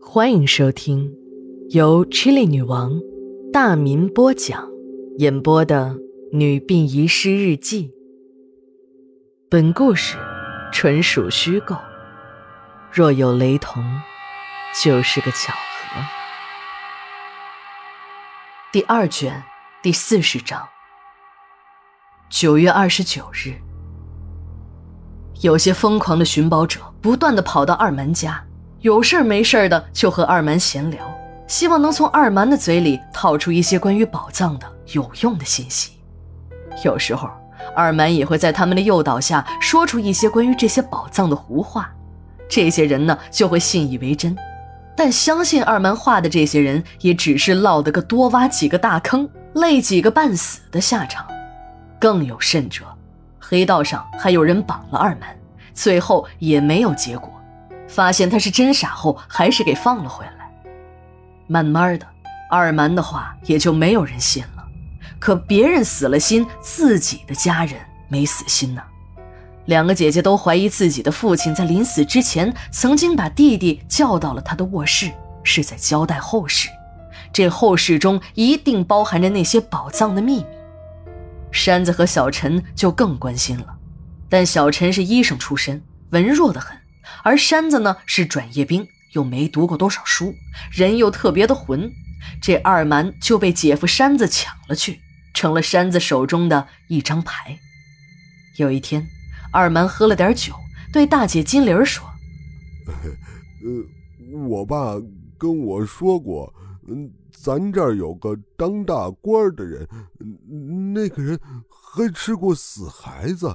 欢迎收听由 Chili 女王大民播讲演播的《女病遗失日记》。本故事纯属虚构，若有雷同就是个巧合。第二卷第40章，9月29日，有些疯狂的寻宝者不断地跑到二蛮家，有事没事的就和二蛮闲聊，希望能从二蛮的嘴里套出一些关于宝藏的有用的信息。有时候二蛮也会在他们的诱导下说出一些关于这些宝藏的胡话，这些人呢就会信以为真，但相信二蛮话的这些人也只是落得个多挖几个大坑，累几个半死的下场。更有甚者，黑道上还有人绑了二蛮，最后也没有结果，发现他是真傻后还是给放了回来。慢慢的，二蛮的话也就没有人信了，可别人死了心，自己的家人没死心呢。两个姐姐都怀疑自己的父亲在临死之前曾经把弟弟叫到了他的卧室，是在交代后事，这后事中一定包含着那些宝藏的秘密。山子和小陈就更关心了，但小陈是医生出身，文弱得很，而山子呢是转业兵，又没读过多少书，人又特别的混，这二蛮就被姐夫山子抢了去，成了山子手中的一张牌。有一天，二蛮喝了点酒，对大姐金玲说，我爸跟我说过，咱这儿有个当大官的人，那个人还吃过死孩子，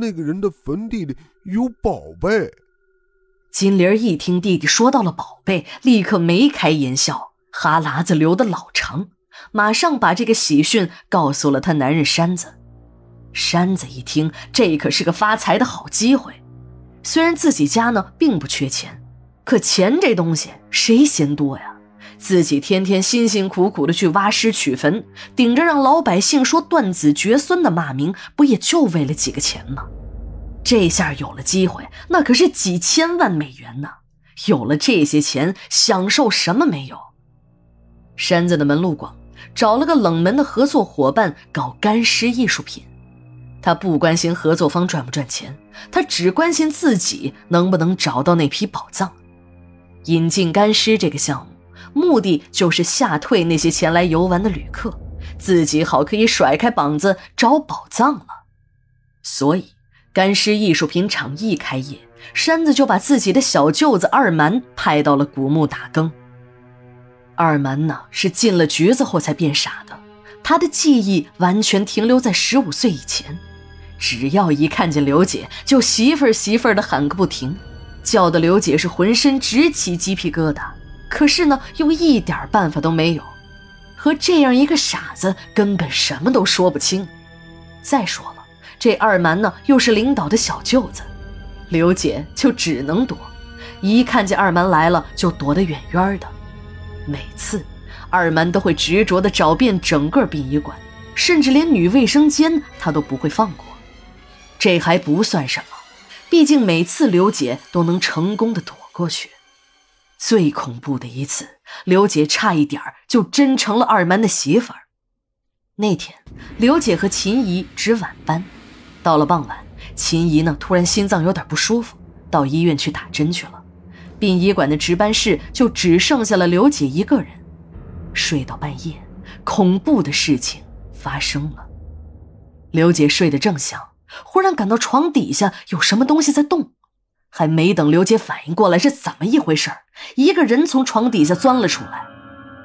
那个人的坟地里有宝贝。金玲一听弟弟说到了宝贝，立刻眉开眼笑，哈喇子流得老长，马上把这个喜讯告诉了他男人山子。山子一听，这可是个发财的好机会。虽然自己家呢并不缺钱，可钱这东西谁嫌多呀？自己天天辛辛苦苦的去挖尸取坟，顶着让老百姓说断子绝孙的骂名，不也就为了几个钱吗？这下有了机会，那可是几千万美元呢。有了这些钱，享受什么没有？山子的门路广，找了个冷门的合作伙伴搞干尸艺术品。他不关心合作方赚不赚钱，他只关心自己能不能找到那批宝藏。引进干尸这个项目，目的就是吓退那些前来游玩的旅客，自己好可以甩开膀子找宝藏了。所以干尸艺术品厂一开业，山子就把自己的小舅子二蛮派到了古墓打更。二蛮呢是进了局子后才变傻的，他的记忆完全停留在15岁以前，只要一看见刘姐就媳妇儿的喊个不停，叫的刘姐是浑身直起鸡皮疙瘩，可是呢又一点办法都没有，和这样一个傻子根本什么都说不清。再说了，这二蛮呢又是领导的小舅子，刘姐就只能躲，一看见二蛮来了就躲得远远的。每次二蛮都会执着地找遍整个殡仪馆，甚至连女卫生间他都不会放过。这还不算什么，毕竟每次刘姐都能成功地躲过去。最恐怖的一次，刘姐差一点就真成了二蛮的媳妇儿。那天刘姐和秦姨值晚班，到了傍晚，秦姨呢突然心脏有点不舒服，到医院去打针去了。殡仪馆的值班室就只剩下了刘姐一个人。睡到半夜，恐怖的事情发生了。刘姐睡得正香，忽然感到床底下有什么东西在动，还没等刘姐反应过来是怎么一回事儿，一个人从床底下钻了出来。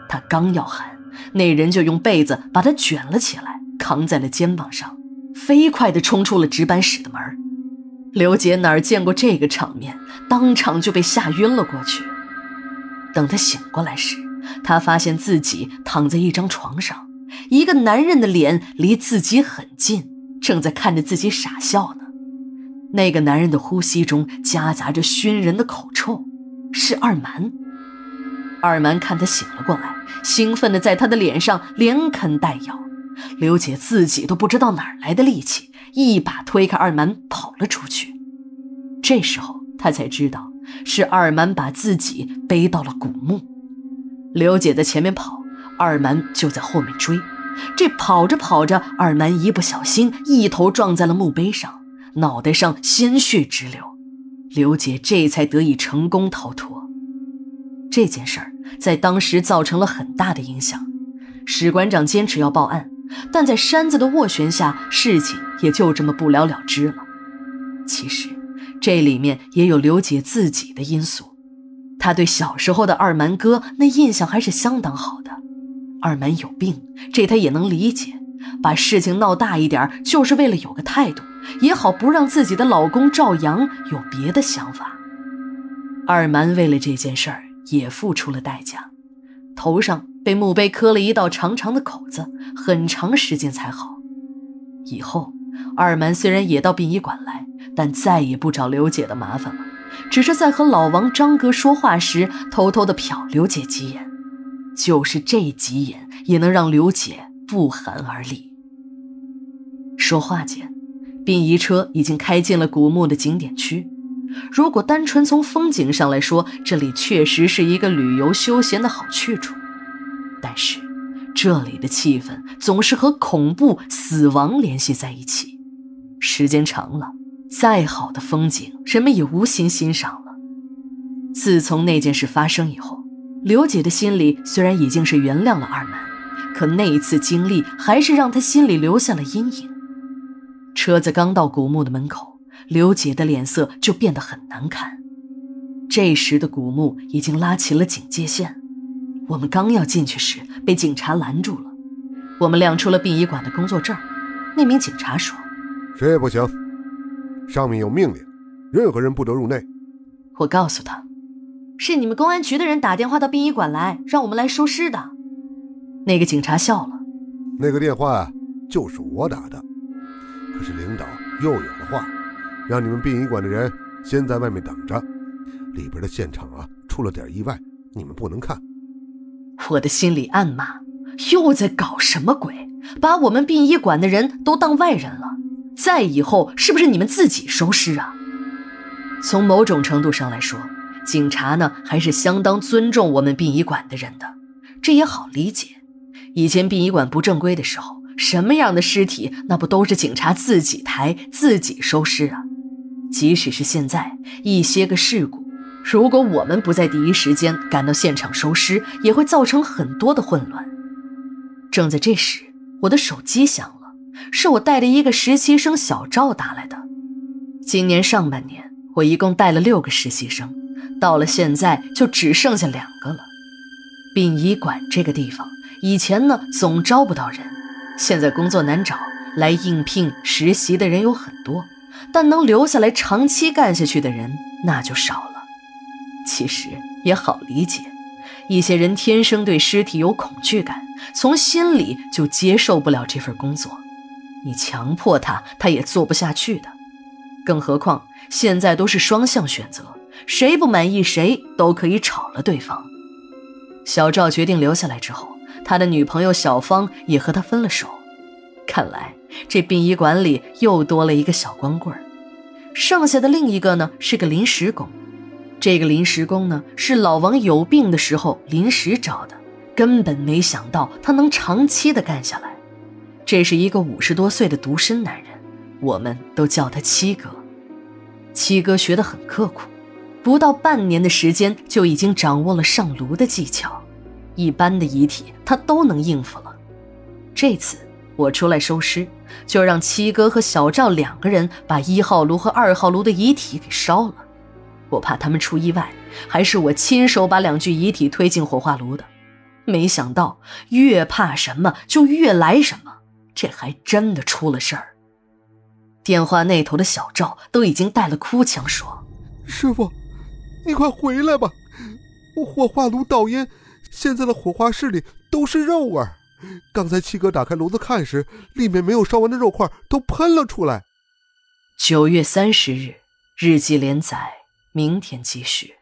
她刚要喊，那人就用被子把她卷了起来，扛在了肩膀上，飞快地冲出了值班室的门。刘姐哪儿见过这个场面，当场就被吓晕了过去。等她醒过来时，她发现自己躺在一张床上，一个男人的脸离自己很近，正在看着自己傻笑呢。那个男人的呼吸中夹杂着熏人的口臭，是二蛮。二蛮看他醒了过来，兴奋地在他的脸上连啃带咬。刘姐自己都不知道哪儿来的力气，一把推开二蛮跑了出去。这时候他才知道是二蛮把自己背到了古墓。刘姐在前面跑，二蛮就在后面追。这跑着跑着，二蛮一不小心一头撞在了墓碑上，脑袋上鲜血直流，刘姐这才得以成功逃脱。这件事儿在当时造成了很大的影响，史馆长坚持要报案，但在山子的斡旋下，事情也就这么不了了之了。其实这里面也有刘姐自己的因素，她对小时候的二蛮哥那印象还是相当好的。二蛮有病，这她也能理解，把事情闹大一点就是为了有个态度，也好不让自己的老公赵阳有别的想法。二蛮为了这件事儿也付出了代价，头上被墓碑磕了一道长长的口子，很长时间才好。以后二蛮虽然也到殡仪馆来，但再也不找刘姐的麻烦了，只是在和老王张哥说话时偷偷地瞟刘姐几眼，就是这几眼也能让刘姐不寒而栗。说话间，殡仪车已经开进了古墓的景点区。如果单纯从风景上来说，这里确实是一个旅游休闲的好去处，但是这里的气氛总是和恐怖、死亡联系在一起，时间长了，再好的风景人们也无心欣赏了。自从那件事发生以后，刘姐的心里虽然已经是原谅了二男，可那一次经历还是让她心里留下了阴影。车子刚到古墓的门口，刘姐的脸色就变得很难看。这时的古墓已经拉起了警戒线，我们刚要进去时被警察拦住了。我们亮出了殡仪馆的工作证，那名警察说：“这不行，上面有命令，任何人不得入内。”我告诉他，是你们公安局的人打电话到殡仪馆来，让我们来收尸的。那个警察笑了：“那个电话就是我打的，可是领导又有了话，让你们殡仪馆的人先在外面等着，里边的现场啊出了点意外，你们不能看。”我的心里暗骂，又在搞什么鬼，把我们殡仪馆的人都当外人了，再以后是不是你们自己收尸啊？从某种程度上来说，警察呢还是相当尊重我们殡仪馆的人的，这也好理解。以前殡仪馆不正规的时候，什么样的尸体那不都是警察自己抬自己收尸啊？即使是现在一些个事故，如果我们不在第一时间赶到现场收尸，也会造成很多的混乱。正在这时，我的手机响了，是我带的一个实习生小赵打来的。今年上半年我一共带了6个实习生，到了现在就只剩下2个了。殡仪馆这个地方以前呢总招不到人，现在工作难找，来应聘实习的人有很多，但能留下来长期干下去的人那就少了。其实也好理解，一些人天生对尸体有恐惧感，从心里就接受不了这份工作，你强迫他，他也做不下去的。更何况现在都是双向选择，谁不满意谁都可以炒了对方。小赵决定留下来之后，他的女朋友小芳也和他分了手，看来这殡仪馆里又多了一个小光棍儿。剩下的另一个呢是个临时工，这个临时工呢是老王有病的时候临时找的，根本没想到他能长期的干下来。这是一个50多岁的独身男人，我们都叫他七哥。七哥学得很刻苦，不到半年的时间就已经掌握了上炉的技巧，一般的遗体他都能应付了。这次我出来收尸，就让七哥和小赵2个人把1号炉和2号炉的遗体给烧了。我怕他们出意外，还是我亲手把2具遗体推进火化炉的。没想到越怕什么就越来什么，这还真的出了事儿。电话那头的小赵都已经带了哭腔说：“师傅，你快回来吧，火化炉倒烟，现在的火化室里都是肉味儿。刚才七哥打开炉子看时，里面没有烧完的肉块都喷了出来。”9月30日，日记连载，明天继续。